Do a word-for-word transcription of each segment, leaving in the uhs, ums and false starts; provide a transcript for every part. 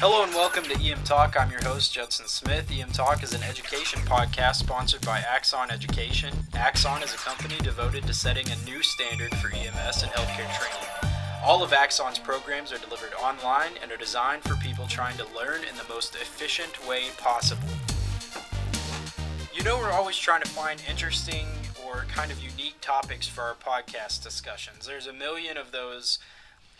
Hello and welcome to E M Talk. I'm your host, Judson Smith. E M Talk is an education podcast sponsored by Axon Education. Axon is a company devoted to setting a new standard for E M S and healthcare training. All of Axon's programs are delivered online and are designed for people trying to learn in the most efficient way possible. You know, we're always trying to find interesting or kind of unique topics for our podcast discussions. There's a million of those.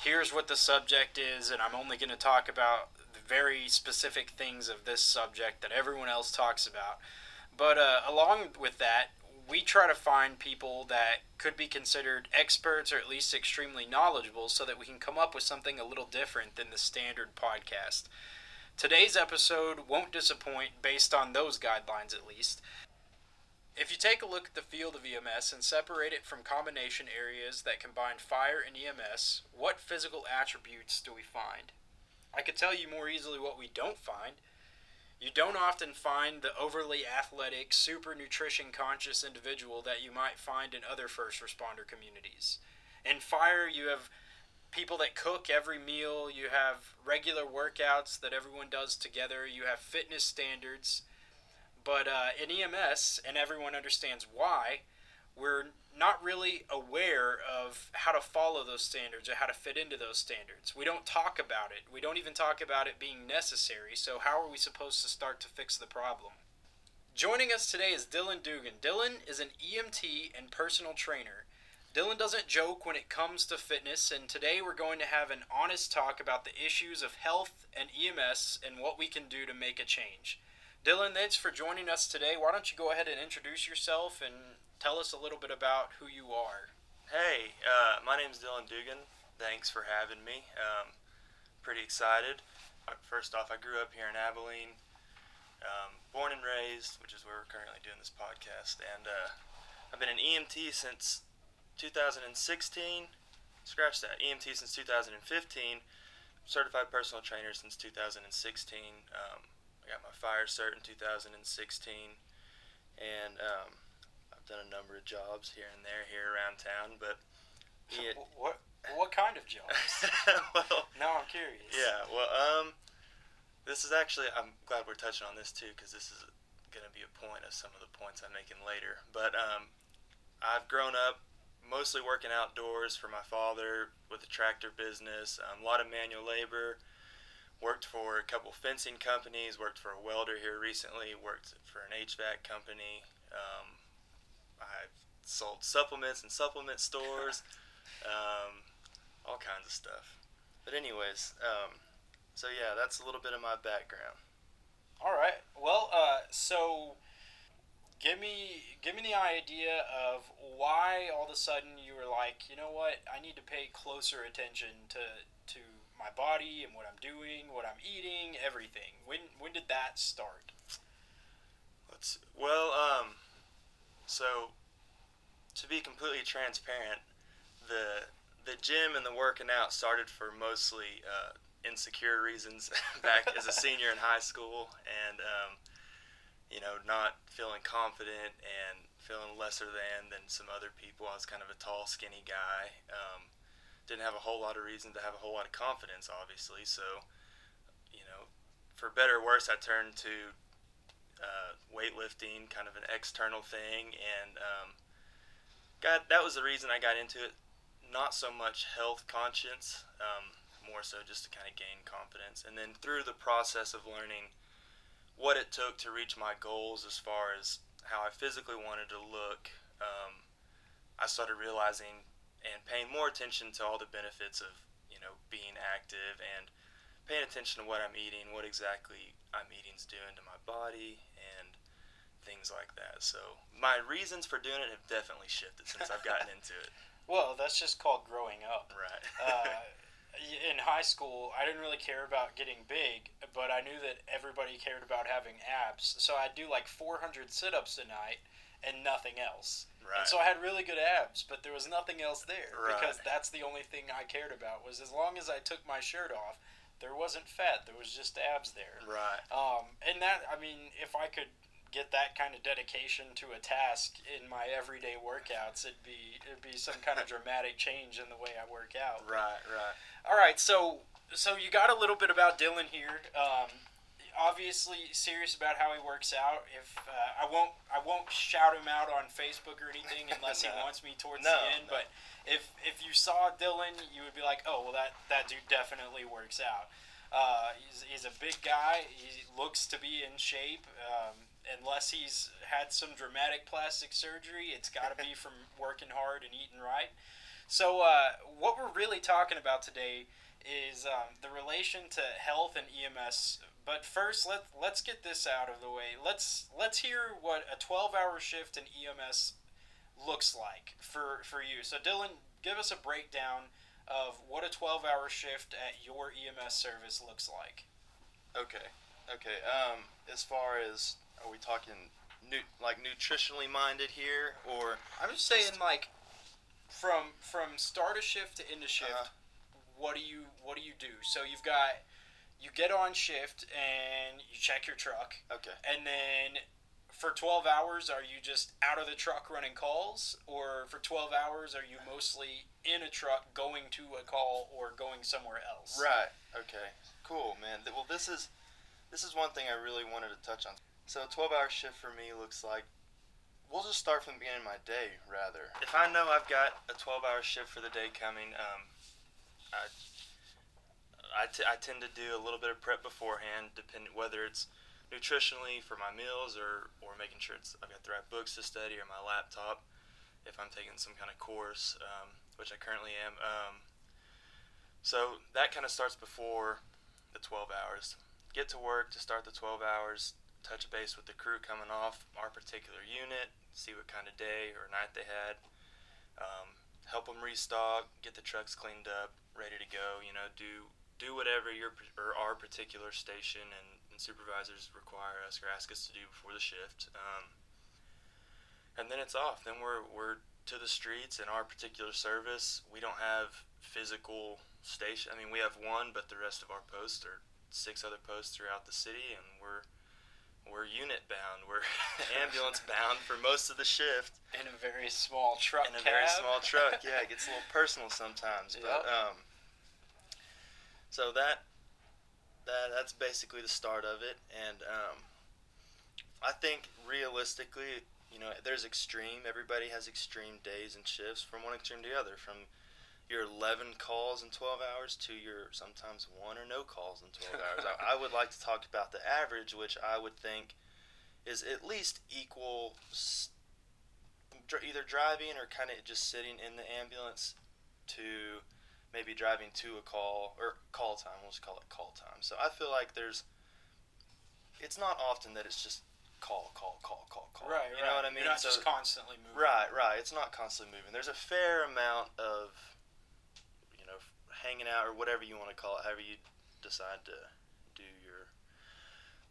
Here's what the subject is, and I'm only going to talk about very specific things of this subject that everyone else talks about. But uh, along with that, we try to find people that could be considered experts or at least extremely knowledgeable so that we can come up with something a little different than the standard podcast. Today's episode won't disappoint based on those guidelines, at least. If you take a look at the field of E M S and separate it from combination areas that combine fire and E M S, what physical attributes do we find? I could tell you more easily what we don't find. You don't often find the overly athletic, super nutrition-conscious individual that you might find in other first responder communities. In fire, you have people that cook every meal, you have regular workouts that everyone does together, you have fitness standards. But uh, in E M S, and everyone understands why, we're not really aware of how to follow those standards or how to fit into those standards. We don't talk about it. We don't even talk about it being necessary, so how are we supposed to start to fix the problem? Joining us today is Dylan Dugan. Dylan is an E M T and personal trainer. Dylan doesn't joke when it comes to fitness, and today we're going to have an honest talk about the issues of health and E M S and what we can do to make a change. Dylan, thanks for joining us today. Why don't you go ahead and introduce yourself and tell us a little bit about who you are. Hey, uh, my name's Dylan Dugan. Thanks for having me. Um, pretty excited. First off, I grew up here in Abilene, um, born and raised, which is where we're currently doing this podcast. And uh, I've been an E M T since two thousand sixteen. Scratch that. E M T since two thousand fifteen. Certified personal trainer since two thousand sixteen. Um, got my fire cert in two thousand sixteen, and um, I've done a number of jobs here and there, here around town, but... It, what what kind of jobs? Well, now I'm curious. Yeah, well, um, this is actually, I'm glad we're touching on this too, because this is going to be a point of some of the points I'm making later, but um, I've grown up mostly working outdoors for my father with a tractor business, um, a lot of manual labor. Worked for a couple fencing companies, worked for a welder here recently, worked for an H V A C company. Um, I've sold supplements in supplement stores, um, all kinds of stuff. But anyways, um, so yeah, that's a little bit of my background. All right. Well, uh, so give me give me the idea of why all of a sudden you were like, you know what, I need to pay closer attention to to. my body and what I'm doing, what I'm eating, everything. When when did that start? Let's well, um, so to be completely transparent, the the gym and the working out started for mostly uh, insecure reasons back as a senior in high school, and um, you know, not feeling confident and feeling lesser than than some other people. I was kind of a tall, skinny guy. Um, Didn't have a whole lot of reason to have a whole lot of confidence, obviously. So, you know, for better or worse, I turned to uh, weightlifting, kind of an external thing, and um, got that was the reason I got into it. Not so much health conscience, um, more so just to kind of gain confidence. And then through the process of learning what it took to reach my goals, as far as how I physically wanted to look, um, I started realizing. And paying more attention to all the benefits of, you know, being active and paying attention to what I'm eating, what exactly I'm eating's doing to my body, and things like that. So my reasons for doing it have definitely shifted since I've gotten into it. Well, that's just called growing up. Right. uh, in high school, I didn't really care about getting big, but I knew that everybody cared about having abs. So I'd do like four hundred sit-ups a night. And nothing else. Right. And so I had really good abs, but there was nothing else there. Right. Because that's the only thing I cared about was as long as I took my shirt off, there wasn't fat. There was just abs there. Right. Um, and that, I mean, if I could get that kind of dedication to a task in my everyday workouts, it'd be it'd be some kind of dramatic change in the way I work out. Right, right. All right, so so you got a little bit about Dylan here. Um, obviously serious about how he works out. If uh, I won't, I won't shout him out on Facebook or anything unless no. he wants me towards no, the end. No. But if if you saw Dylan, you would be like, oh, well, that, that dude definitely works out. Uh, he's, he's a big guy. He looks to be in shape. Um, unless he's had some dramatic plastic surgery, it's got to be from working hard and eating right. So uh, what we're really talking about today is um, the relation to health and E M S. But first, let let's get this out of the way. Let's let's hear what a twelve-hour shift in E M S looks like for for you. So Dylan, give us a breakdown of what a twelve-hour shift at your E M S service looks like. Okay. Okay. Um, as far as, are we talking nu- like nutritionally minded here, or I'm just saying just, like from from start of shift to end of shift, uh-huh. what do you what do you do? So you've got you get on shift and you check your truck. Okay. And then for twelve hours, are you just out of the truck running calls? Or for twelve hours, are you mostly in a truck going to a call or going somewhere else? Right. Okay. Cool, man. Well, this is this is one thing I really wanted to touch on. So a twelve-hour shift for me looks like, we'll just start from the beginning of my day, rather. If I know I've got a twelve-hour shift for the day coming, um, I, I, t- I tend to do a little bit of prep beforehand, depending whether it's nutritionally for my meals or, or making sure it's I've got the right books to study or my laptop if I'm taking some kind of course, um, which I currently am. Um, so that kind of starts before the twelve hours. Get to work to start the twelve hours, touch base with the crew coming off our particular unit, see what kind of day or night they had, um, help them restock, get the trucks cleaned up, ready to go, you know, do do whatever your or our particular station and supervisors require us or ask us to do before the shift, um, and then it's off. Then we're we're to the streets. In our particular service, we don't have physical station. I mean, we have one, but the rest of our posts are six other posts throughout the city, and we're we're unit bound. We're ambulance bound for most of the shift. In a very small truck. In a cab. very small truck. Yeah, it gets a little personal sometimes, yep. but um, so that. That, that's basically the start of it, and um, I think realistically, you know, there's extreme. Everybody has extreme days and shifts from one extreme to the other, from your eleven calls in twelve hours to your sometimes one or no calls in twelve hours. I, I would like to talk about the average, which I would think is at least equal, either driving or kind of just sitting in the ambulance to maybe driving to a call, or call time, we'll just call it call time. So I feel like there's, it's not often that it's just call, call, call, call, call. Right, You right. know what I mean? You're not so, just constantly moving. Right, right. It's not constantly moving. There's a fair amount of, you know, hanging out or whatever you want to call it, however you decide to do your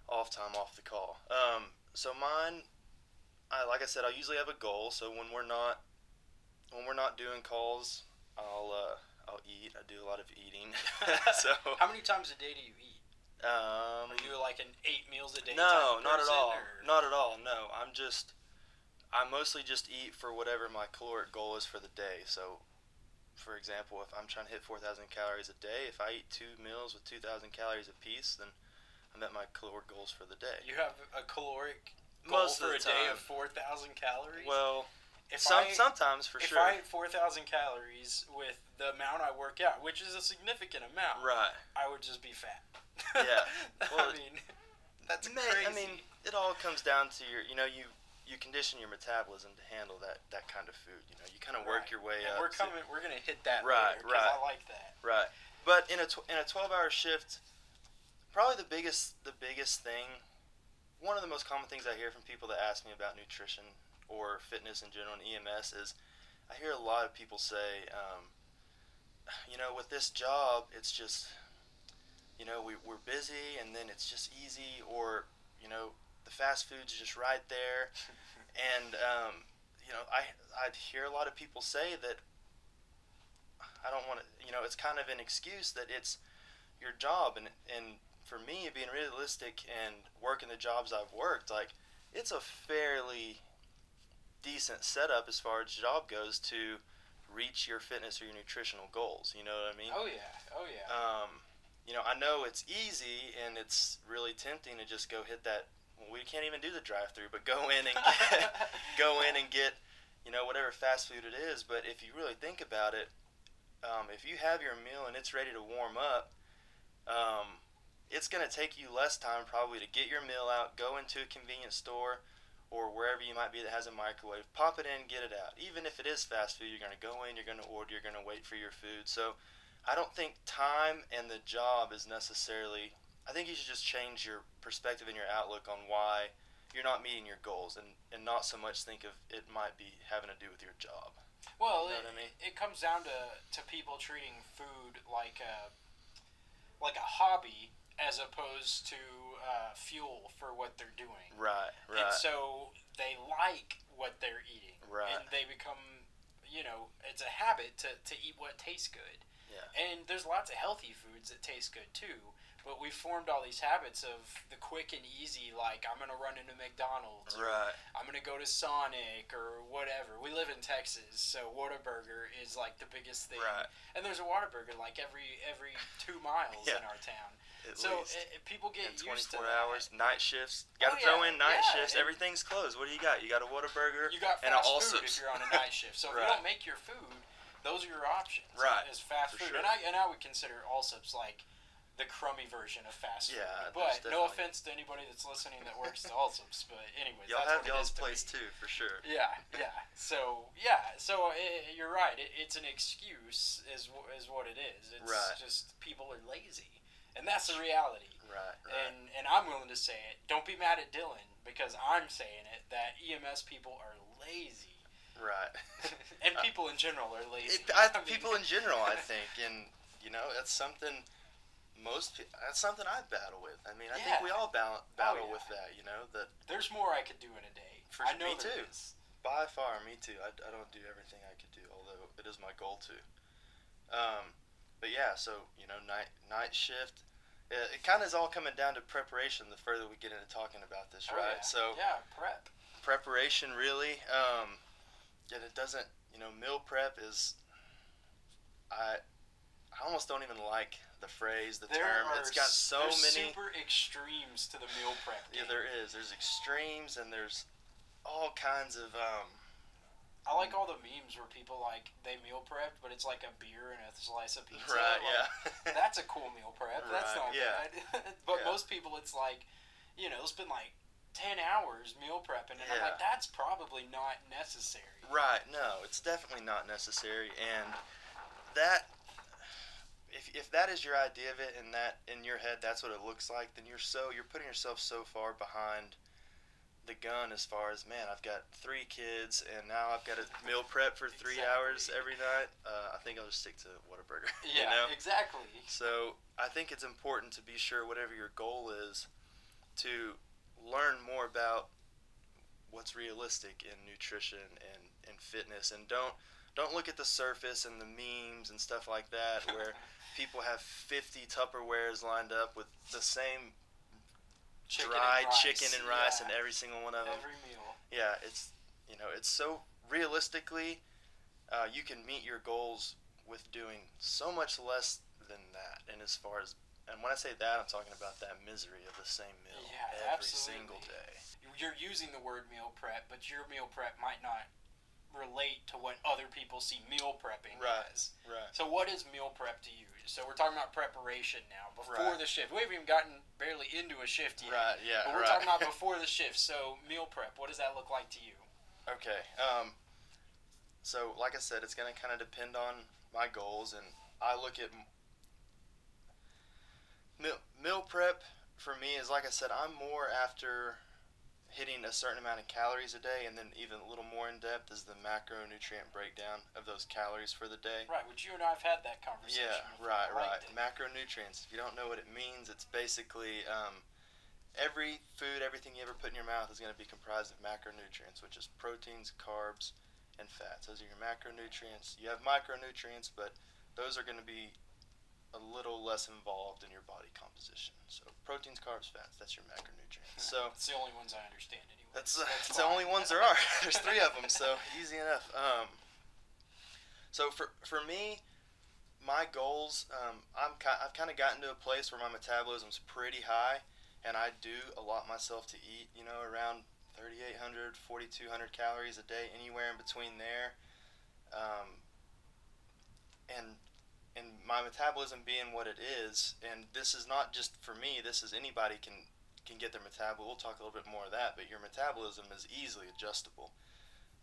off time off the call. Um, so mine, I like I said, I usually have a goal. So when we're not, when we're not doing calls, I'll, uh, I'll eat. I do a lot of eating. So how many times a day do you eat? Um, Are you like an eight meals a day? No, not at all. Or? Not at all. No, I'm just. I mostly just eat for whatever my caloric goal is for the day. So, for example, if I'm trying to hit four thousand calories a day, if I eat two meals with two thousand calories apiece, then I'm at my caloric goals for the day. You have a caloric goal Most for a time. day of four thousand calories? Well. If Some, I, sometimes, for if sure. If I ate four thousand calories with the amount I work out, which is a significant amount, right, I would just be fat. Yeah. Well, I mean, that's man, crazy. I mean, it all comes down to your, you know, you, you condition your metabolism to handle that, that kind of food. You know, you kind of work right. your way and up. We're coming. To, we're gonna hit that. Right. Later, right. I like that. Right. But in a tw- in a twelve-hour shift, probably the biggest the biggest thing, one of the most common things I hear from people that ask me about nutrition or fitness in general and E M S is I hear a lot of people say, um, you know, with this job, it's just, you know, we, we're busy and then it's just easy, or, you know, the fast food's just right there. And, um, you know, I, I'd hear a lot of people say that I don't want to, you know, it's kind of an excuse that it's your job. And, and for me, being realistic and working the jobs I've worked, like, it's a fairly decent setup as far as job goes to reach your fitness or your nutritional goals. You know what I mean? Oh yeah, oh yeah. Um, I know it's easy and it's really tempting to just go hit that. Well, we can't even do the drive-through, but go in and get, go in and get, you know, whatever fast food it is. But if you really think about it, um, if you have your meal and it's ready to warm up, um, it's going to take you less time probably to get your meal out, go into a convenience store or wherever you might be that has a microwave, pop it in, get it out. Even if it is fast food, you're going to go in, you're going to order, you're going to wait for your food. So I don't think time and the job is necessarily – I think you should just change your perspective and your outlook on why you're not meeting your goals, and, and not so much think of it might be having to do with your job. Well, you know it, what I mean? It comes down to, to people treating food like a, like a hobby as opposed to uh, fuel for what they're doing. Right, right. And so they like what they're eating. Right. And they become, you know, it's a habit to, to eat what tastes good. Yeah. And there's lots of healthy foods that taste good too, but we've formed all these habits of the quick and easy, like I'm going to run into McDonald's, right? I'm going to go to Sonic or whatever. We live in Texas, so Whataburger is like the biggest thing. Right. And there's a Whataburger like every every two miles yeah. in our town. At so it, people get used to twenty-four hours, night shifts. Got to oh, throw yeah. in night yeah. shifts. Everything's closed. What do you got? You got a Whataburger you got fast and an all food if you're on a night shift. So right. if you don't make your food, those are your options. Right. As fast For food. Sure. And I and I would consider Allsup's like the crummy version of fast food. Yeah, but no offense to anybody that's listening that works at Allsup's, but anyway, y'all that's have what y'all's it is place to too, for sure. Yeah, yeah. So yeah, so it, you're right. It, it's an excuse, is is what it is. It's right. just people are lazy, and that's the reality. Right, right. And and I'm willing to say it. Don't be mad at Dylan because I'm saying it. That E M S people are lazy. Right. And people in general are lazy. It, I, I mean, people in general, I think, and you know, that's something. Most that's something I battle with. I mean, I yeah. think we all battle, battle oh, yeah. with that, you know. That there's more I could do in a day. For I know me too. Is. By far, me too. I, I don't do everything I could do, although it is my goal to. Um, but yeah, so you know, night night shift. It, it kind of is all coming down to preparation. The further we get into talking about this, oh, right? Yeah. So yeah, prep. Preparation really. Um, and it doesn't. You know, meal prep is. I. I almost don't even like the phrase, the there term. Are, it's got so many super extremes to the meal prep game. Yeah, there is. There's extremes, and there's all kinds of. Um, I like all the memes where people like they meal prepped, but it's like a beer and a slice of pizza. Right. Like, yeah. That's a cool meal prep. Right, that's not yeah. bad. But yeah. most people, it's like, you know, it's been like ten hours meal prepping, and yeah. I'm like, that's probably not necessary. Right. No, it's definitely not necessary, and that. If if that is your idea of it, and that in your head that's what it looks like, then you're so you're putting yourself so far behind the gun as far as, man, I've got three kids and now I've got to meal prep for three exactly. hours every night. Uh, I think I'll just stick to Whataburger. Yeah, you know? Exactly. So I think it's important to be sure whatever your goal is to learn more about what's realistic in nutrition and, and fitness, and don't. Don't look at the surface and the memes and stuff like that where people have fifty Tupperwares lined up with the same chicken dried and chicken and rice yeah. in every single one of them. Every meal. Yeah, it's, you know, it's so realistically, uh, you can meet your goals with doing so much less than that. And as far as, and when I say that, I'm talking about that misery of the same meal yeah, every absolutely. Single day. You're using the word meal prep, but your meal prep might not relate to what other people see meal prepping right, as. Right. So what is meal prep to you? So we're talking about preparation now, before right. the shift. We haven't even gotten barely into a shift yet. Right, yeah, but we're right. talking about before the shift. So meal prep, what does that look like to you? Okay. Um, so like I said, it's going to kind of depend on my goals, and I look at meal, meal prep for me is, like I said, I'm more after hitting a certain amount of calories a day, and then even a little more in depth is the macronutrient breakdown of those calories for the day. Right, which you and I have had that conversation. Yeah, right, right. Macronutrients. If you don't know what it means, it's basically um, every food, everything you ever put in your mouth is going to be comprised of macronutrients, which is proteins, carbs, and fats. Those are your macronutrients. You have micronutrients, but those are going to be a little less involved in your body composition. So proteins, carbs, fats, that's your macronutrients. So it's the only ones I understand anyway. That's, uh, that's the only ones there are. There's three of them, so easy enough. Um, so for for me, my goals, um, I'm ki- I've kind of gotten to a place where my metabolism's pretty high, and I do allot myself to eat, you know, around thirty-eight hundred, forty-two hundred calories a day, anywhere in between there. Um, and and my metabolism being what it is, and this is not just for me, this is anybody can can get their metabolism. We'll talk a little bit more of that, but your metabolism is easily adjustable,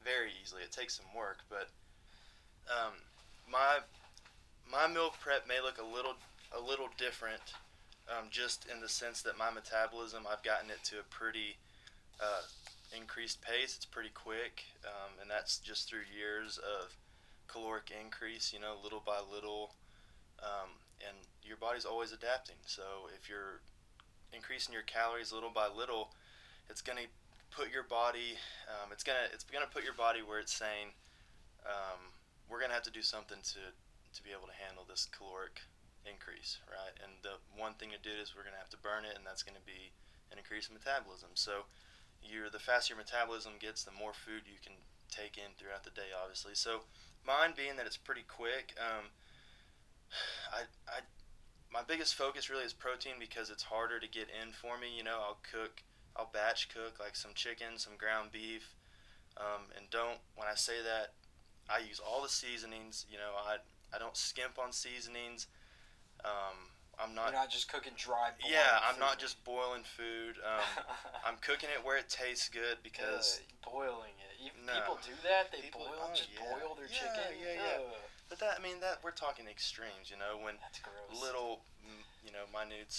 very easily. It takes some work, but um, my my meal prep may look a little a little different, um, just in the sense that my metabolism, I've gotten it to a pretty uh, increased pace. It's pretty quick, um, and that's just through years of caloric increase, you know, little by little, um, and your body's always adapting. So if you're increasing your calories little by little, it's gonna put your body, um, it's gonna it's gonna put your body where it's saying, um, we're gonna have to do something to to be able to handle this caloric increase, right? And the one thing to do is we're gonna have to burn it, and that's gonna be an increase in metabolism. So you're the faster your metabolism gets, the more food you can take in throughout the day, obviously. So mine being that it's pretty quick, um, I, I, my biggest focus really is protein, because it's harder to get in for me. You know, I'll cook, I'll batch cook like some chicken, some ground beef, um, and don't, when I say that, I use all the seasonings. You know, I, I don't skimp on seasonings. Um, I'm not, You're not just cooking dry boiled Yeah, I'm food. not just boiling food. Um, I'm cooking it where it tastes good, because... Uh, boiling it. Even no. People do that? They people, boil, oh, just yeah. boil their yeah, chicken? Yeah, yeah, yeah. But that, I mean, that we're talking extremes, you know, when That's gross. little, you know, minute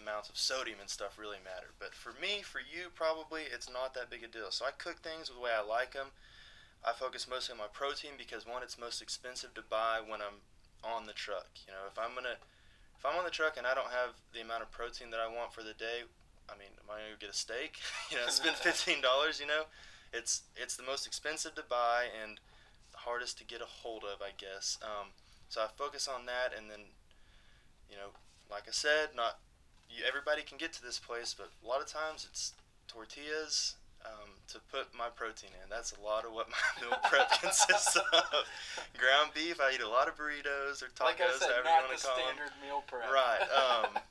amounts of sodium and stuff really matter. But for me, for you, probably, it's not that big a deal. So I cook things the way I like them. I focus mostly on my protein because, one, it's most expensive to buy when I'm on the truck. You know, if I'm going to... If I'm on the truck and I don't have the amount of protein that I want for the day, I mean, am I going to get a steak? You know, spend fifteen dollars, you know? It's it's the most expensive to buy and the hardest to get a hold of, I guess. Um, so I focus on that, and then, you know, like I said, not you, everybody can get to this place, but a lot of times it's tortillas um, to put my protein in. That's a lot of what my meal prep consists of. Ground beef, I eat a lot of burritos or tacos, like I said, however you want to call them. Not the standard meal prep. Right. Um,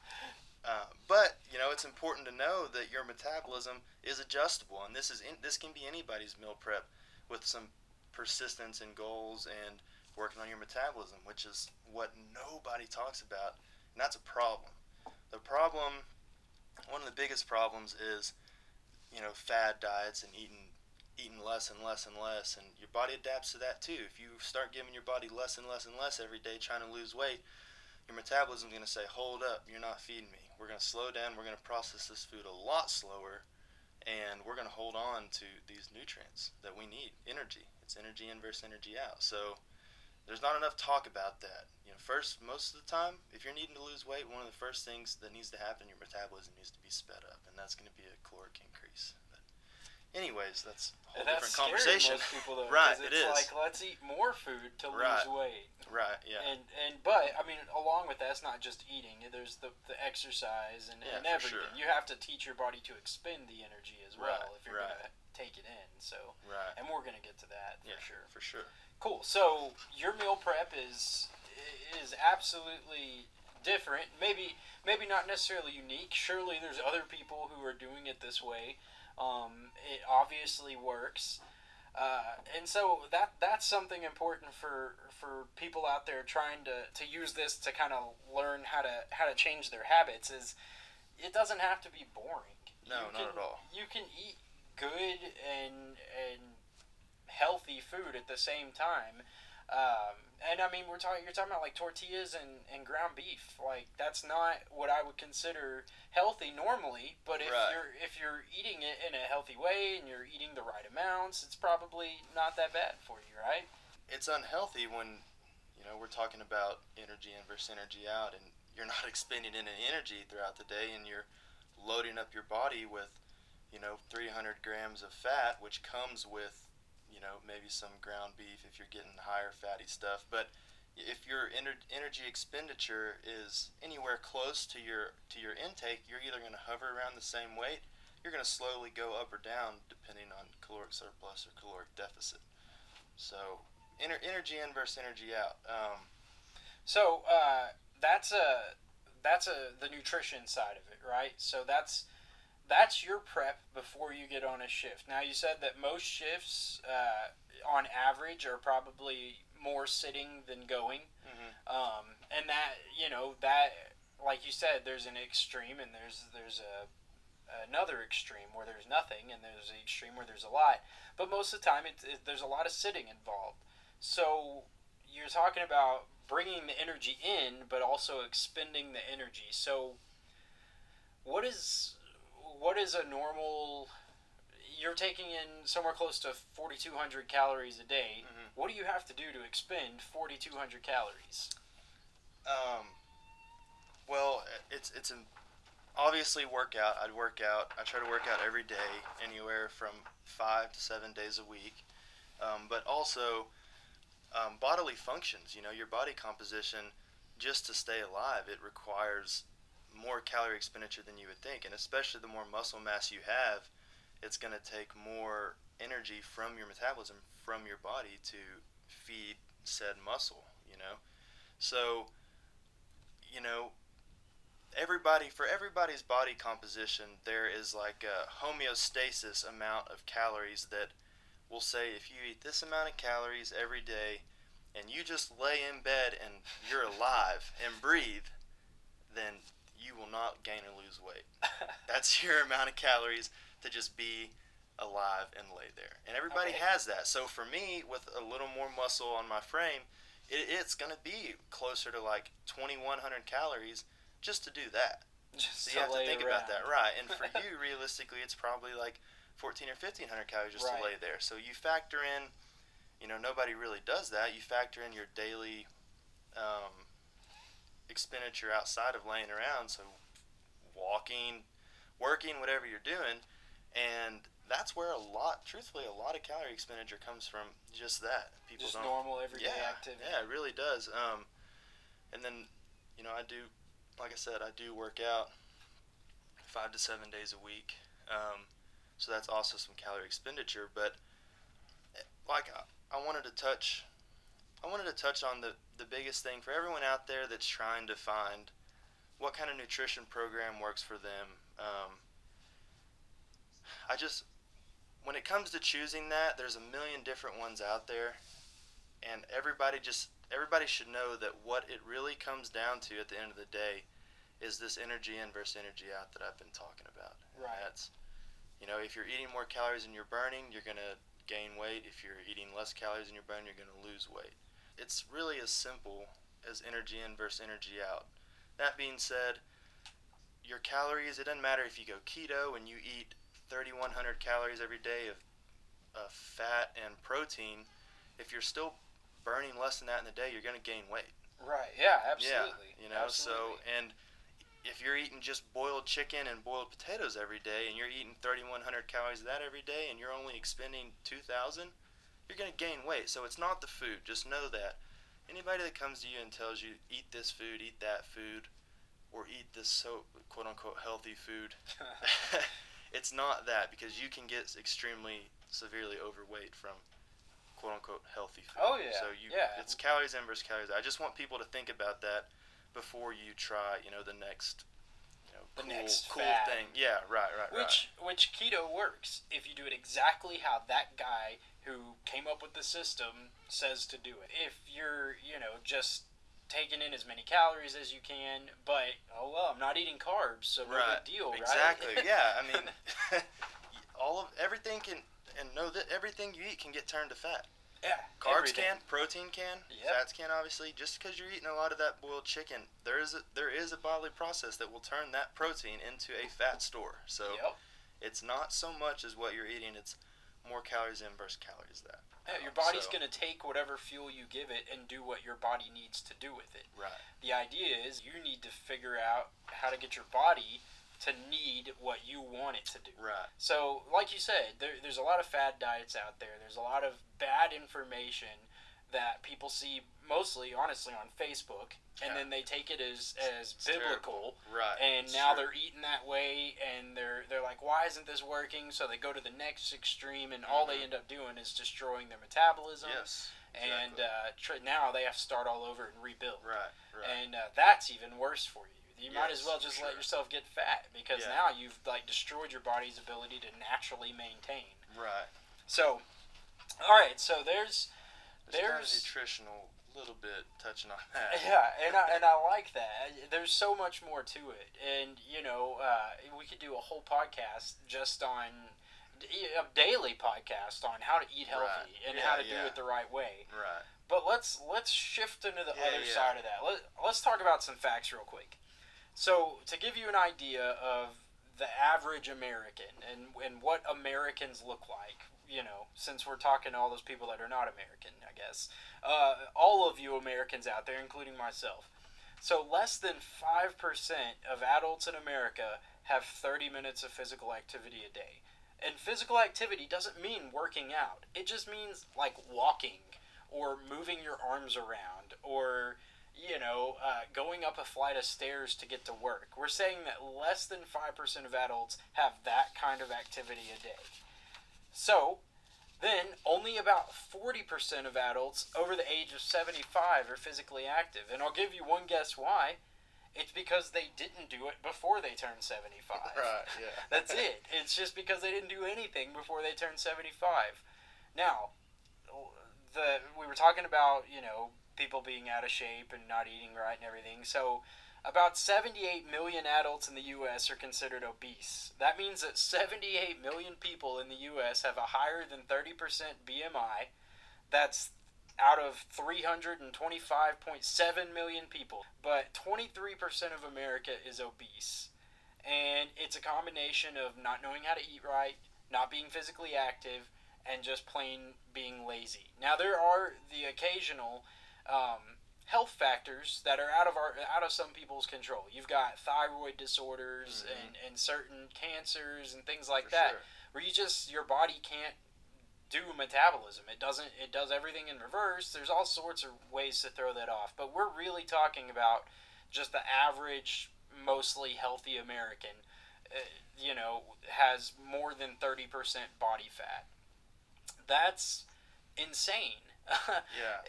uh, but, you know, it's important to know that your metabolism is adjustable, and this is in, this can be anybody's meal prep with some persistence and goals and working on your metabolism, which is what nobody talks about, and that's a problem. The problem, one of the biggest problems is, you know, fad diets and eating eating less and less and less, and your body adapts to that too. If you start giving your body less and less and less every day, trying to lose weight, your metabolism's going to say, hold up, you're not feeding me. We're going to slow down, we're going to process this food a lot slower, and we're going to hold on to these nutrients that we need, energy. It's energy in versus energy out. So there's not enough talk about that. You know, first, most of the time, if you're needing to lose weight, one of the first things that needs to happen, your metabolism needs to be sped up, and that's going to be a caloric increase. But anyways, that's a whole that's different conversation. That's scary to most people, though, right, it is. It's like, let's eat more food to right. lose weight. Right, yeah. And, and but, I mean, along with that, it's not just eating. There's the, the exercise and, yeah, and everything. Sure. You have to teach your body to expend the energy as well right, if you're right. going to take it in. So, right. And we're going to get to that for yeah, sure. for sure. Cool. So your meal prep is is absolutely different. Maybe maybe not necessarily unique. Surely there's other people who are doing it this way. Um, it obviously works, uh, and so that that's something important for for people out there trying to, to use this to kind of learn how to how to change their habits. Is it doesn't have to be boring. No, you not can, at all. You can eat good and and. healthy food at the same time, um, and I mean we're talking. You're talking about like tortillas and, and ground beef. Like that's not what I would consider healthy normally. But if right. you're if you're eating it in a healthy way and you're eating the right amounts, it's probably not that bad for you, right? It's unhealthy when, you know, we're talking about energy in versus energy out, and you're not expending any energy throughout the day, and you're loading up your body with, you know, three hundred grams of fat, which comes with, you know, maybe some ground beef if you're getting higher fatty stuff. But if your ener- energy expenditure is anywhere close to your to your intake, you're either going to hover around the same weight, you're going to slowly go up or down depending on caloric surplus or caloric deficit. So ener- energy in versus energy out. Um, So uh, that's a that's a the nutrition side of it, right? So that's that's your prep before you get on a shift. Now you said that most shifts, uh, on average, are probably more sitting than going, mm-hmm. um, and that you know that, like you said, there's an extreme and there's there's a another extreme where there's nothing, and there's an extreme where there's a lot. But most of the time, it's, it, there's a lot of sitting involved. So you're talking about bringing the energy in, but also expending the energy. So what is what is a normal? You're taking in somewhere close to forty-two hundred calories a day. Mm-hmm. What do you have to do to expend forty-two hundred calories? Um. Well, it's it's an obviously workout. I'd work out. I try to work out every day, anywhere from five to seven days a week. Um, but also um, bodily functions, you know, your body composition, just to stay alive, it requires more calorie expenditure than you would think. And especially the more muscle mass you have, it's going to take more energy from your metabolism, from your body, to feed said muscle, you know. So, you know, everybody, for everybody's body composition, there is like a homeostasis amount of calories that will say, if you eat this amount of calories every day and you just lay in bed and you're alive and breathe, then you will not gain or lose weight. That's your amount of calories to just be alive and lay there. And everybody okay. has that. So for me, with a little more muscle on my frame, it, it's going to be closer to like twenty-one hundred calories just to do that. Just so you have to think around. About that, right? And for you, realistically, it's probably like fourteen or fifteen hundred calories just right. to lay there. So you factor in, you know, nobody really does that. You factor in your daily um, expenditure outside of laying around, so walking, working, whatever you're doing, and that's where a lot, truthfully, a lot of calorie expenditure comes from. Just that people just don't, normal everyday yeah, activity. Yeah, it really does. Um, and then, you know, I do. Like I said, I do work out five to seven days a week, um, so that's also some calorie expenditure. But like I, I wanted to touch, I wanted to touch on the the biggest thing for everyone out there that's trying to find what kind of nutrition program works for them. Um, I just, when it comes to choosing that, there's a million different ones out there, and everybody just everybody should know that what it really comes down to at the end of the day is this energy in versus energy out that I've been talking about. Right. And that's, you know, if you're eating more calories than you're burning, you're going to gain weight. If you're eating less calories than you're burning, you're going to lose weight. It's really as simple as energy in versus energy out. That being said, your calories, it doesn't matter if you go keto and you eat thirty-one hundred calories every day of, of fat and protein. If you're still burning less than that in the day, you're going to gain weight. Right. Yeah, absolutely. Yeah, you know, absolutely. So, and if you're eating just boiled chicken and boiled potatoes every day, and you're eating thirty-one hundred calories of that every day, and you're only expending two thousand, you're going to gain weight. So it's not the food. Just know that. Anybody that comes to you and tells you, eat this food, eat that food, or eat this so quote-unquote healthy food, it's not that, because you can get extremely severely overweight from quote-unquote healthy food. Oh, yeah. So you, yeah. It's calories in versus calories out. I just want people to think about that before you try, you know, the next, you know, the cool, next cool thing. Yeah, right, right, which, right. Which keto works if you do it exactly how that guy who came up with the system says to do it. If you're, you know, just taking in as many calories as you can, but, oh, well, I'm not eating carbs, so no right. big deal, exactly. right? Exactly, yeah. I mean, all of, everything can... And know that everything you eat can get turned to fat. Yeah. Carbs everything. Can, protein can, yep. fats can, obviously. Just because you're eating a lot of that boiled chicken, there is a, there is a bodily process that will turn that protein into a fat store. So yep. it's not so much as what you're eating, it's more calories in versus calories out. Yeah, your body's so. going to take whatever fuel you give it and do what your body needs to do with it. Right. The idea is you need to figure out how to get your body to need what you want it to do. Right. So, like you said, there, there's a lot of fad diets out there. There's a lot of bad information that people see mostly, honestly, on Facebook, and yeah. then they take it as, as it's biblical. Terrible. Right. And it's now true. They're eating that way, and they're they're like, why isn't this working? So they go to the next extreme, and mm-hmm. all they end up doing is destroying their metabolism. Yes. and exactly. uh, tr- now they have to start all over and rebuild. Right, right. And uh, that's even worse for you. You yes, might as well just sure. let yourself get fat, because yeah. now you've like destroyed your body's ability to naturally maintain. Right. So, all right. So there's there's, there's nutritional little bit touching on that. Yeah, and I, and I like that. There's so much more to it, and you know, uh, we could do a whole podcast just on a daily podcast on how to eat healthy right. and yeah, how to yeah. do it the right way. Right. But let's let's shift into the yeah, other yeah. side of that. Let let's talk about some facts real quick. So, to give you an idea of the average American and, and what Americans look like, you know, since we're talking to all those people that are not American, I guess, uh, all of you Americans out there, including myself. So, less than five percent of adults in America have thirty minutes of physical activity a day. And physical activity doesn't mean working out. It just means, like, walking or moving your arms around or... you know, uh, going up a flight of stairs to get to work. We're saying that less than five percent of adults have that kind of activity a day. So, then, only about forty percent of adults over the age of seventy-five are physically active. And I'll give you one guess why. It's because they didn't do it before they turned seventy-five. Right, yeah. That's it. It's just because they didn't do anything before they turned seventy-five. Now, the we were talking about, you know, people being out of shape and not eating right and everything. So about seventy-eight million adults in the U S are considered obese. That means that seventy-eight million people in the U S have a higher than thirty percent B M I. That's out of three hundred twenty-five point seven million people. But twenty-three percent of America is obese. And it's a combination of not knowing how to eat right, not being physically active, and just plain being lazy. Now, there are the occasional... Um, health factors that are out of our out of some people's control. You've got thyroid disorders mm-hmm. and, and certain cancers and things like For that, sure. where you just your body can't do metabolism. It doesn't. It does everything in reverse. There's all sorts of ways to throw that off. But we're really talking about just the average, mostly healthy American. Uh, you know, has more than thirty percent body fat. That's insane. Yeah.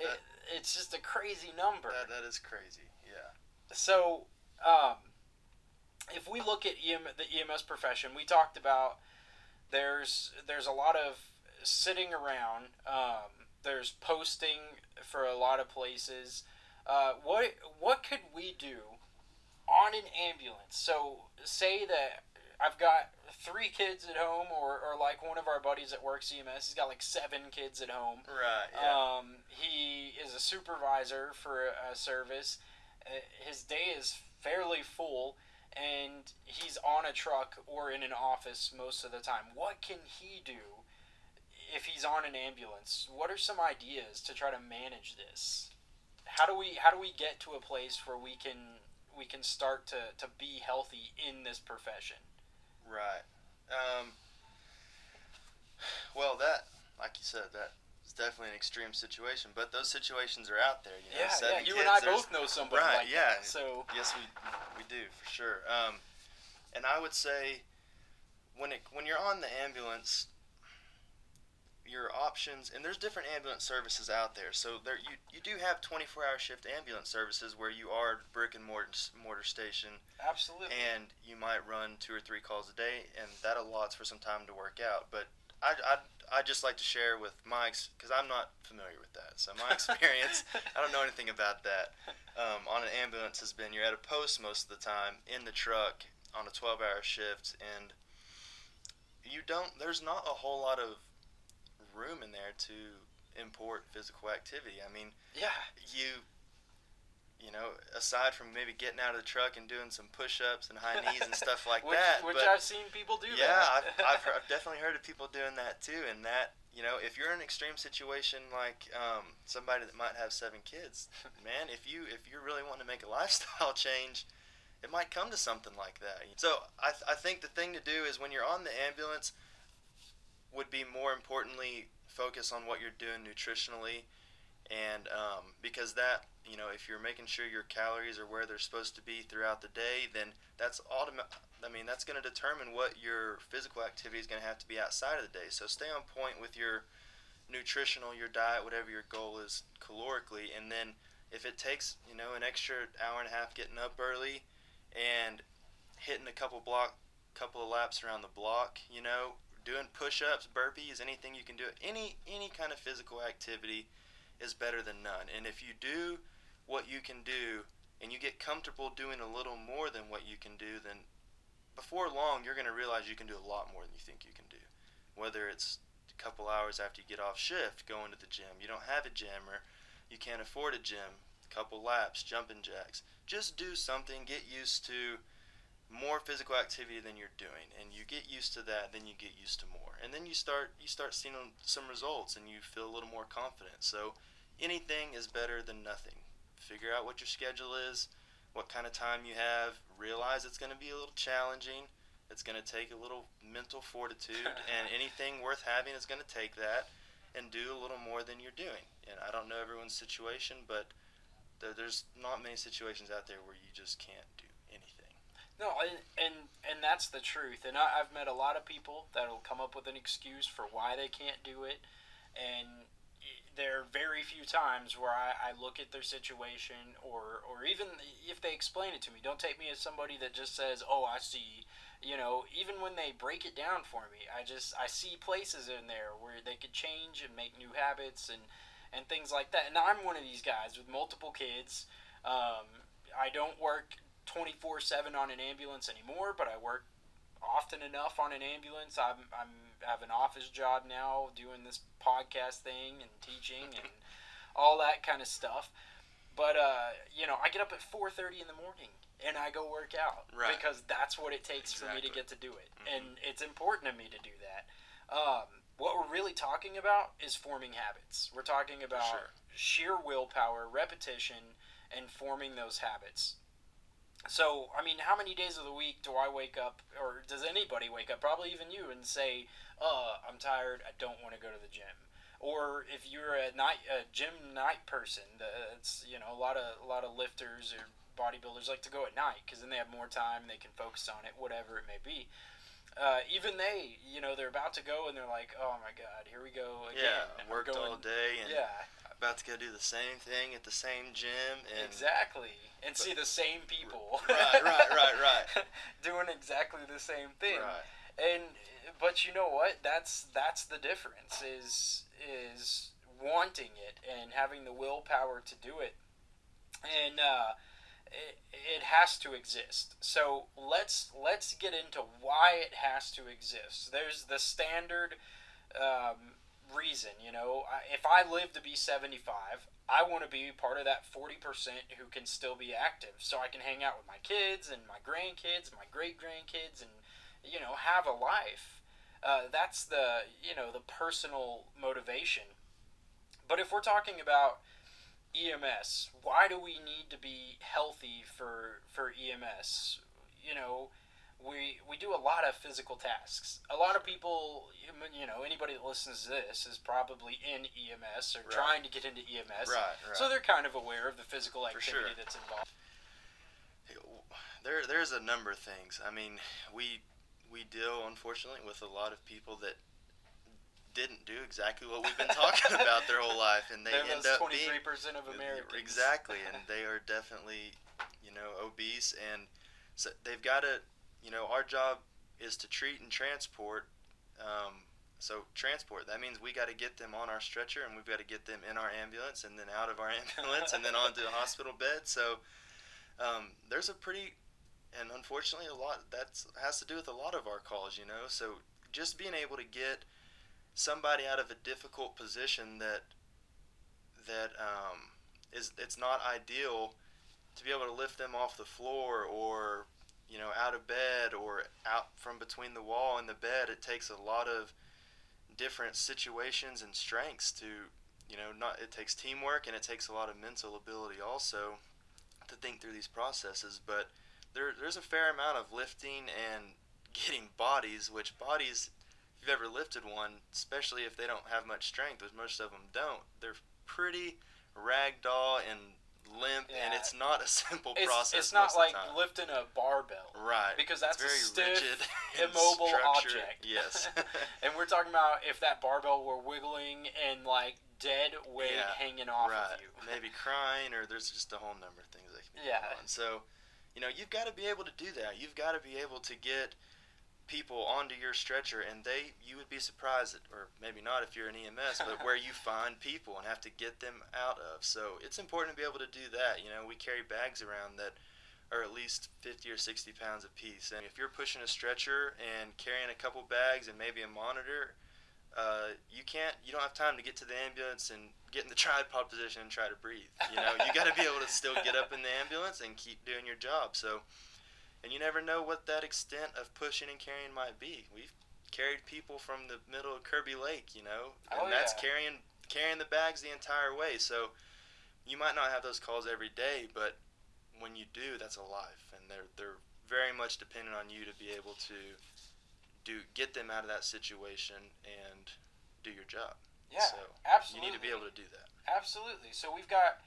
That- it, It's just a crazy number. That, that is crazy, yeah. So, um, if we look at E M, the E M S profession, we talked about there's there's a lot of sitting around. Um, there's posting for a lot of places. Uh, what what could we do on an ambulance? So, say that I've got three kids at home, or, or like one of our buddies that works E M S, he's got like seven kids at home. Right. Yeah. Um, he is a supervisor for a service. His day is fairly full, and he's on a truck or in an office most of the time. What can he do if he's on an ambulance? What are some ideas to try to manage this? How do we how do we get to a place where we can we can start to, to be healthy in this profession? Right. Um, well, that, like you said, that is definitely an extreme situation, but those situations are out there. You know, yeah, seven yeah. You kids, and I both know somebody right, like yeah. that. So. Yes, we we do, for sure. Um, and I would say when, it, when you're on the ambulance, your options, and there's different ambulance services out there. So there you, you do have twenty-four hour shift ambulance services where you are brick and mortar, mortar station. Absolutely. And you might run two or three calls a day, and that allots for some time to work out. But I, I, I just like to share with my, because I'm not familiar with that. So my experience, I don't know anything about that, um, on an ambulance has been you're at a post most of the time in the truck on a twelve hour shift, and you don't, there's not a whole lot of room in there to import physical activity. I mean, yeah, you, you know, aside from maybe getting out of the truck and doing some push-ups and high knees and stuff like which, that, which but, I've seen people do. Yeah, that. I've, I've, heard, I've definitely heard of people doing that too. And that, you know, if you're in an extreme situation like um, somebody that might have seven kids, man, if you if you really want to make a lifestyle change, it might come to something like that. So I th- I think the thing to do is when you're on the ambulance, would be more importantly focus on what you're doing nutritionally, and um, because that, you know, if you're making sure your calories are where they're supposed to be throughout the day, then that's ultimate. I mean, that's going to determine what your physical activity is going to have to be outside of the day. So stay on point with your nutritional, your diet, whatever your goal is calorically. And then if it takes, you know, an extra hour and a half getting up early and hitting a couple block, couple of laps around the block, you know, doing push-ups, burpees, anything you can do, any any kind of physical activity is better than none. And if you do what you can do and you get comfortable doing a little more than what you can do, then before long you're going to realize you can do a lot more than you think you can do, whether it's a couple hours after you get off shift going to the gym. You don't have a gym or you can't afford a gym, a couple laps, jumping jacks. Just do something. Get used to more physical activity than you're doing, and you get used to that, then you get used to more, and then you start you start seeing some results and you feel a little more confident. So anything is better than nothing. Figure out what your schedule is, what kind of time you have. Realize it's going to be a little challenging. It's going to take a little mental fortitude, and anything worth having is going to take that, and do a little more than you're doing. And I don't know everyone's situation, but there, there's not many situations out there where you just can't do anything. No, and, and and that's the truth. And I, I've met a lot of people that will come up with an excuse for why they can't do it. And there are very few times where I, I look at their situation, or, or even if they explain it to me. Don't take me as somebody that just says, oh, I see. You know, even when they break it down for me, I just I see places in there where they could change and make new habits and, and things like that. And I'm one of these guys with multiple kids. Um, I don't work twenty-four seven on an ambulance anymore, but I work often enough on an ambulance. I'm I'm have an office job now, doing this podcast thing and teaching and all that kind of stuff. But uh, you know, I get up at four thirty in the morning and I go work out, right? Because that's what it takes, exactly, for me to get to do it, mm-hmm. and it's important to me to do that. Um, what we're really talking about is forming habits. We're talking about sure. sheer willpower, repetition, and forming those habits. So, I mean, how many days of the week do I wake up, or does anybody wake up, probably even you, and say, uh, I'm tired, I don't want to go to the gym? Or if you're a night a gym night person, that's, you know, a lot of a lot of lifters or bodybuilders like to go at night, because then they have more time, they can focus on it, whatever it may be. Uh, even they, you know, they're about to go, and they're like, oh my God, here we go again. Yeah, worked going, all day, and yeah. about to go do the same thing at the same gym. And exactly. And but, see the same people. Right, right, right, right. doing exactly the same thing. Right. And but you know what? That's that's the difference, is is wanting it and having the willpower to do it. And uh, it it has to exist. So let's let's get into why it has to exist. There's the standard um reason, you know, if I live to be seventy-five, I want to be part of that forty percent who can still be active, so I can hang out with my kids and my grandkids, my great-grandkids, and, you know, have a life. Uh, that's the, you know, the personal motivation. But if we're talking about E M S, why do we need to be healthy for, for E M S? You know, We we do a lot of physical tasks. A lot of people, you know, anybody that listens to this is probably in E M S or right. trying to get into E M S. Right, right. So they're kind of aware of the physical activity sure. that's involved. There there's a number of things. I mean, we we deal, unfortunately, with a lot of people that didn't do exactly what we've been talking about their whole life, and they they're end up being twenty-three percent of Americans. Exactly, and they are definitely, you know, obese, and so they've got to. You know, our job is to treat and transport. Um, so transport, that means we got to get them on our stretcher, and we've got to get them in our ambulance, and then out of our ambulance, and then onto a hospital bed. So um, there's a pretty, and unfortunately a lot, that has to do with a lot of our calls, you know. So just being able to get somebody out of a difficult position that, that um, is, it's not ideal, to be able to lift them off the floor or, you know, out of bed or out from between the wall and the bed. It takes a lot of different situations and strengths to, you know, not, it takes teamwork, and it takes a lot of mental ability also to think through these processes. But there, there's a fair amount of lifting and getting bodies, which bodies, if you've ever lifted one, especially if they don't have much strength, which most of them don't, they're pretty ragdoll and limp, yeah. and it's not a simple it's, process. It's not like lifting a barbell, right? Because that's very a stiff, rigid, immobile structured. Object. Yes, and we're talking about if that barbell were wiggling and like dead weight yeah, hanging off right. of you, maybe crying, or there's just a whole number of things that can be yeah. going on. So, you know, you've got to be able to do that. You've got to be able to get people onto your stretcher, and they you would be surprised at, or maybe not if you're an E M S, but where you find people and have to get them out of. So it's important to be able to do that. You know, we carry bags around that are at least fifty or sixty pounds apiece, and if you're pushing a stretcher and carrying a couple bags and maybe a monitor, uh, you can't you don't have time to get to the ambulance and get in the tripod position and try to breathe. You know, you got to be able to still get up in the ambulance and keep doing your job. So. And you never know what that extent of pushing and carrying might be. We've carried people from the middle of Kirby Lake, you know, and oh, yeah. that's carrying carrying the bags the entire way. So you might not have those calls every day, but when you do, that's a life, and they're they're very much dependent on you to be able to do get them out of that situation and do your job. Yeah, so absolutely. You need to be able to do that. Absolutely. So we've got.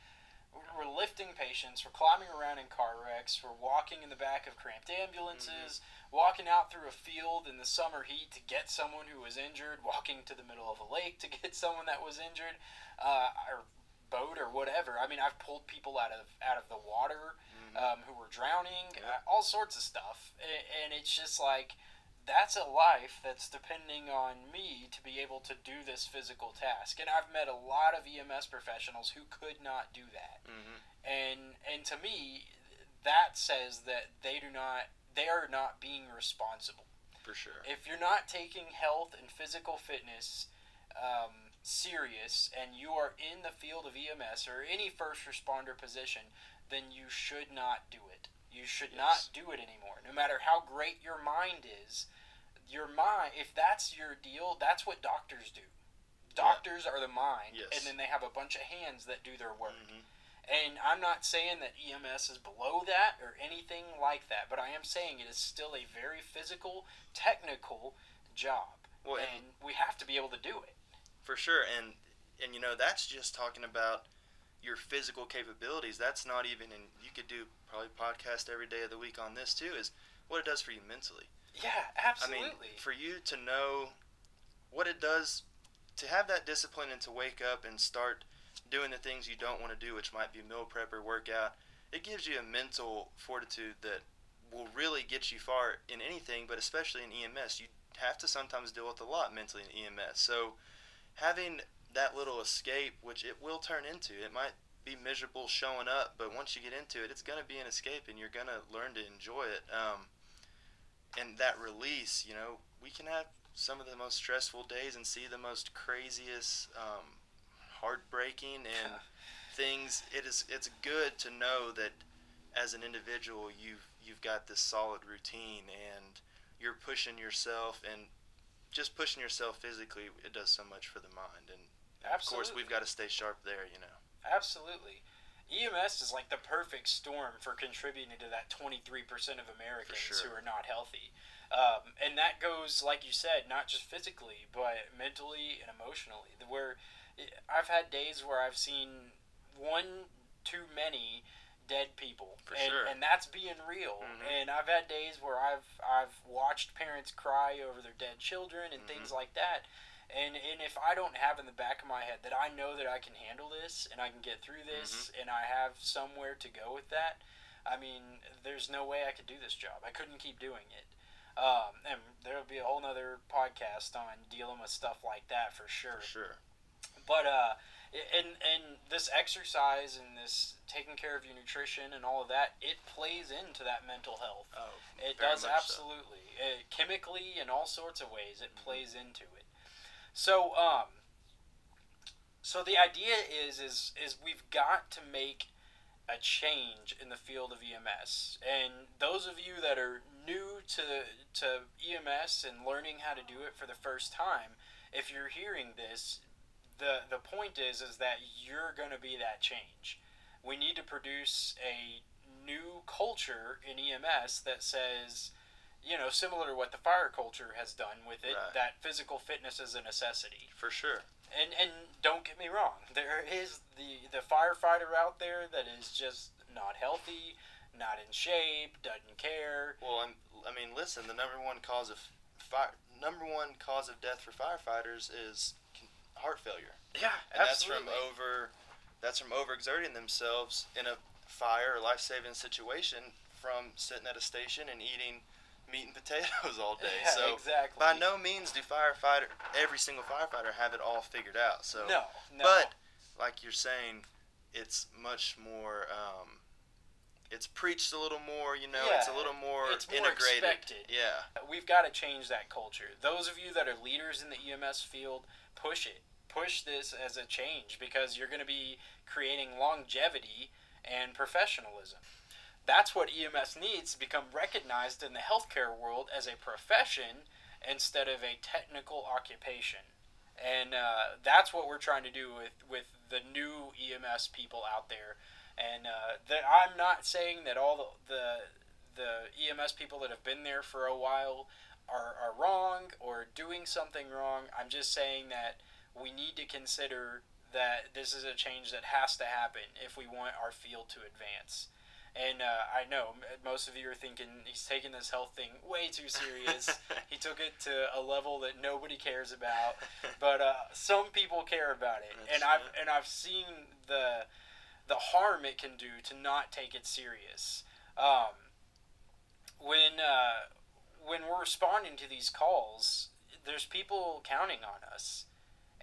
We're lifting patients, we're climbing around in car wrecks, we're walking in the back of cramped ambulances, mm-hmm. walking out through a field in the summer heat to get someone who was injured, walking to the middle of a lake to get someone that was injured, uh, or boat or whatever. I mean, I've pulled people out of out of the water mm-hmm. um, who were drowning, yeah. all sorts of stuff. And it's just like, that's a life that's depending on me to be able to do this physical task. And I've met a lot of E M S professionals who could not do that. Mm-hmm. And and to me, that says that they do not they are not being responsible. For sure. If you're not taking health and physical fitness um, serious, and you are in the field of E M S or any first responder position, then you should not do it. You should yes. not do it anymore. No matter how great your mind is, your mind, if that's your deal, that's what doctors do. Doctors yeah. are the mind, yes. and then they have a bunch of hands that do their work. Mm-hmm. And I'm not saying that E M S is below that or anything like that, but I am saying it is still a very physical, technical job. Well, and, and we have to be able to do it. For sure. And, and you know, that's just talking about your physical capabilities. That's not even, and you could do probably podcast every day of the week on this too, is what it does for you mentally. Yeah, absolutely. I mean, for you to know what it does, to have that discipline and to wake up and start doing the things you don't want to do, which might be meal prep or workout, it gives you a mental fortitude that will really get you far in anything, but especially in E M S. You have to sometimes deal with a lot mentally in E M S. So having that little escape, which it will turn into, it might be miserable showing up, but once you get into it, it's going to be an escape, and you're going to learn to enjoy it. Um, and that release, you know, we can have some of the most stressful days and see the most craziest, um, heartbreaking and things. It is, it's good to know that as an individual, you've, you've got this solid routine, and you're pushing yourself, and just pushing yourself physically, it does so much for the mind, and Absolutely. Of course, we've got to stay sharp there, you know. Absolutely. E M S is like the perfect storm for contributing to that twenty-three percent of Americans sure. who are not healthy. Um, and that goes, like you said, not just physically, but mentally and emotionally. Where I've had days where I've seen one too many dead people. For and, sure. and that's being real. Mm-hmm. And I've had days where I've I've watched parents cry over their dead children and mm-hmm. things like that. And and if I don't have in the back of my head that I know that I can handle this and I can get through this mm-hmm. and I have somewhere to go with that, I mean, there's no way I could do this job. I couldn't keep doing it. Um, and there'll be a whole nother podcast on dealing with stuff like that for sure. For sure. But uh, and and this exercise and this taking care of your nutrition and all of that, it plays into that mental health. Oh, it does absolutely. So. It, chemically and all sorts of ways, it mm-hmm. plays into it. So, um, so the idea is, is, is we've got to make a change in the field of E M S. And those of you that are new to, to E M S and learning how to do it for the first time, if you're hearing this, the, the point is, is that you're going to be that change. We need to produce a new culture in E M S that says, you know, similar to what the fire culture has done with it, right. that physical fitness is a necessity. For sure. And and don't get me wrong, there is the, the firefighter out there that is just not healthy, not in shape, doesn't care. Well, I'm, I mean, listen, the number one cause of fire, number one cause of death for firefighters is heart failure. Yeah, and absolutely. That's from over, that's from overexerting themselves in a fire or life-saving situation, from sitting at a station and eating meat and potatoes all day. Yeah, so exactly. By no means do firefighter every single firefighter have it all figured out. So no, no. But like you're saying, it's much more. Um, it's preached a little more, you know. Yeah, it's a little more, it's more integrated. Expected. Yeah, we've got to change that culture. Those of you that are leaders in the E M S field, push it. Push this as a change, because you're going to be creating longevity and professionalism. That's what E M S needs to become recognized in the healthcare world as a profession instead of a technical occupation. And uh, that's what we're trying to do with, with the new E M S people out there. And uh, that I'm not saying that all the, the the E M S people that have been there for a while are, are wrong or doing something wrong. I'm just saying that we need to consider that this is a change that has to happen if we want our field to advance. And uh, I know most of you are thinking he's taking this health thing way too serious. He took it to a level that nobody cares about, but uh, some people care about it. That's and I've right. and I've seen the the harm it can do to not take it serious. Um, when uh, when we're responding to these calls, there's people counting on us,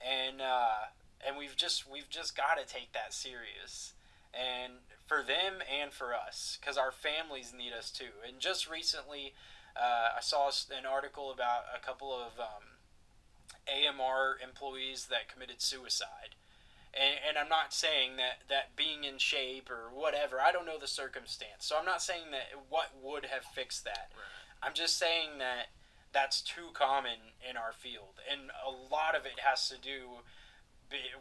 and uh, and we've just we've just got to take that serious. And for them and for us, because our families need us too. And just recently, uh, I saw an article about a couple of um, A M R employees that committed suicide. And, and I'm not saying that, that being in shape or whatever, I don't know the circumstance. So I'm not saying that what would have fixed that. Right. I'm just saying that that's too common in our field. And a lot of it has to do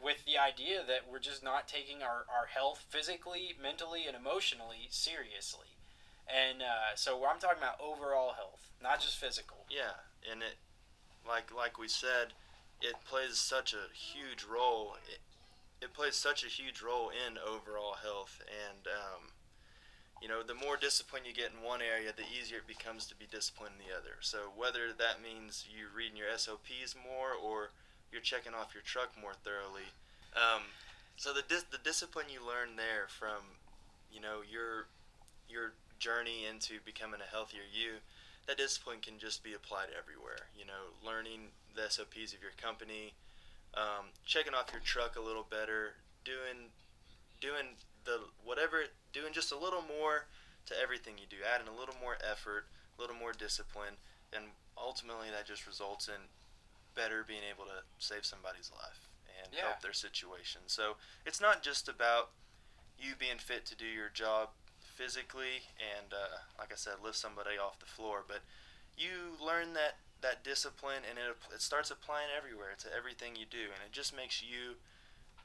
with the idea that we're just not taking our, our health physically, mentally, and emotionally seriously. And uh, so I'm talking about overall health, not just physical. Yeah, and it, like like we said, it plays such a huge role. It, it plays such a huge role in overall health. And, um, you know, the more discipline you get in one area, the easier it becomes to be disciplined in the other. So whether that means you're reading your S O Ps more or you're checking off your truck more thoroughly. Um, so the dis- the discipline you learn there from, you know, your your journey into becoming a healthier you, that discipline can just be applied everywhere. You know, learning the S O Ps of your company, um, checking off your truck a little better, doing doing the whatever, doing just a little more to everything you do, adding a little more effort, a little more discipline, and ultimately that just results in better being able to save somebody's life and yeah. help their situation. So it's not just about you being fit to do your job physically and, uh, like I said, lift somebody off the floor, but you learn that, that discipline, and it, it starts applying everywhere to everything you do, and it just makes you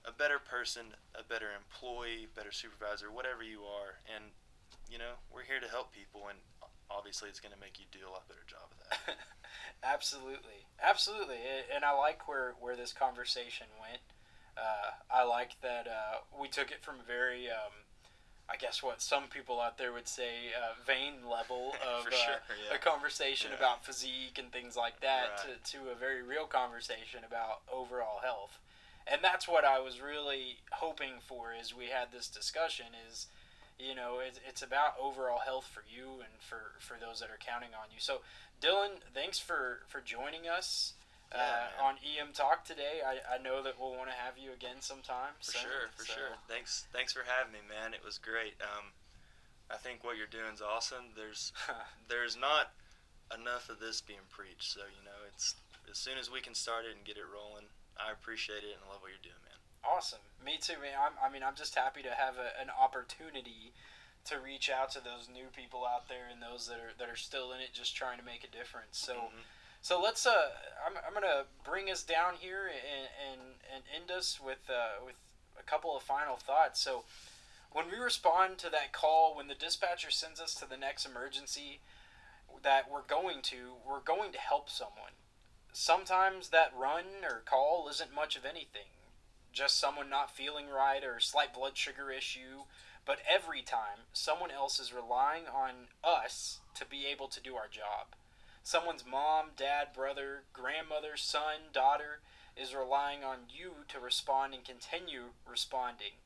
a better person, a better employee, better supervisor, whatever you are. And, you know, we're here to help people, and obviously it's going to make you do a lot better job of that. Absolutely. Absolutely. And I like where, where this conversation went. Uh, I like that uh, we took it from a very, um, I guess what some people out there would say, uh, vain level of For sure, uh, yeah. a conversation yeah. about physique and things like that right. to, to a very real conversation about overall health. And that's what I was really hoping for as we had this discussion is, you know, it's, it's about overall health for you and for, for those that are counting on you. So, Dylan, thanks for, for joining us uh, yeah, on E M Talk today. I, I know that we'll want to have you again sometime. For soon, sure, for so. sure. Thanks thanks for having me, man. It was great. Um, I think what you're doing is awesome. There's there's not enough of this being preached. So, you know, it's as soon as we can start it and get it rolling, I appreciate it and love what you're doing, man. Awesome. Me too, man. I'm, I mean, I'm just happy to have a, an opportunity to reach out to those new people out there and those that are that are still in it, just trying to make a difference. So, mm-hmm. so let's. Uh, I'm I'm gonna bring us down here and and, and end us with uh, with a couple of final thoughts. So, when we respond to that call, when the dispatcher sends us to the next emergency that we're going to, we're going to help someone. sometimes that run or call isn't much of anything. Just someone not feeling right or slight blood sugar issue. But every time, someone else is relying on us to be able to do our job. Someone's mom, dad, brother, grandmother, son, daughter is relying on you to respond and continue responding.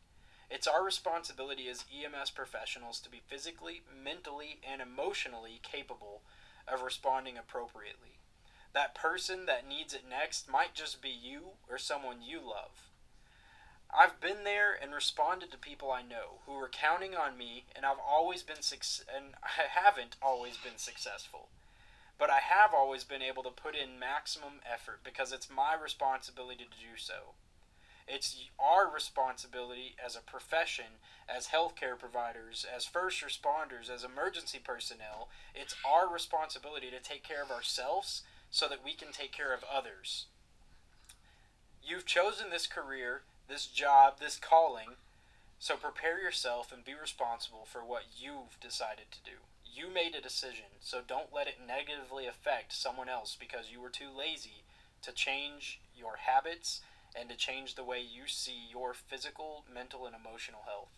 It's our responsibility as E M S professionals to be physically, mentally, and emotionally capable of responding appropriately. That person that needs it next might just be you or someone you love. I've been there and responded to people I know who were counting on me, and I've always been suc- and I haven't always been successful. But I have always been able to put in maximum effort because it's my responsibility to do so. It's our responsibility as a profession, as healthcare providers, as first responders, as emergency personnel. It's our responsibility to take care of ourselves so that we can take care of others. You've chosen this career, this job, this calling, so prepare yourself and be responsible for what you've decided to do. You made a decision, so don't let it negatively affect someone else because you were too lazy to change your habits and to change the way you see your physical, mental, and emotional health.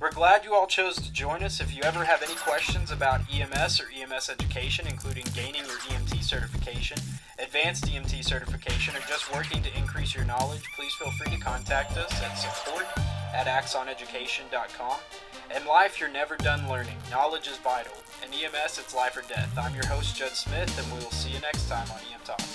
We're glad you all chose to join us. If you ever have any questions about E M S or E M S education, including gaining your E M T certification, advanced E M T certification, or just working to increase your knowledge, please feel free to contact us at support at axon education dot com. In life, you're never done learning. Knowledge is vital. In E M S, it's life or death. I'm your host, Judson Smith, and we will see you next time on E M Talk.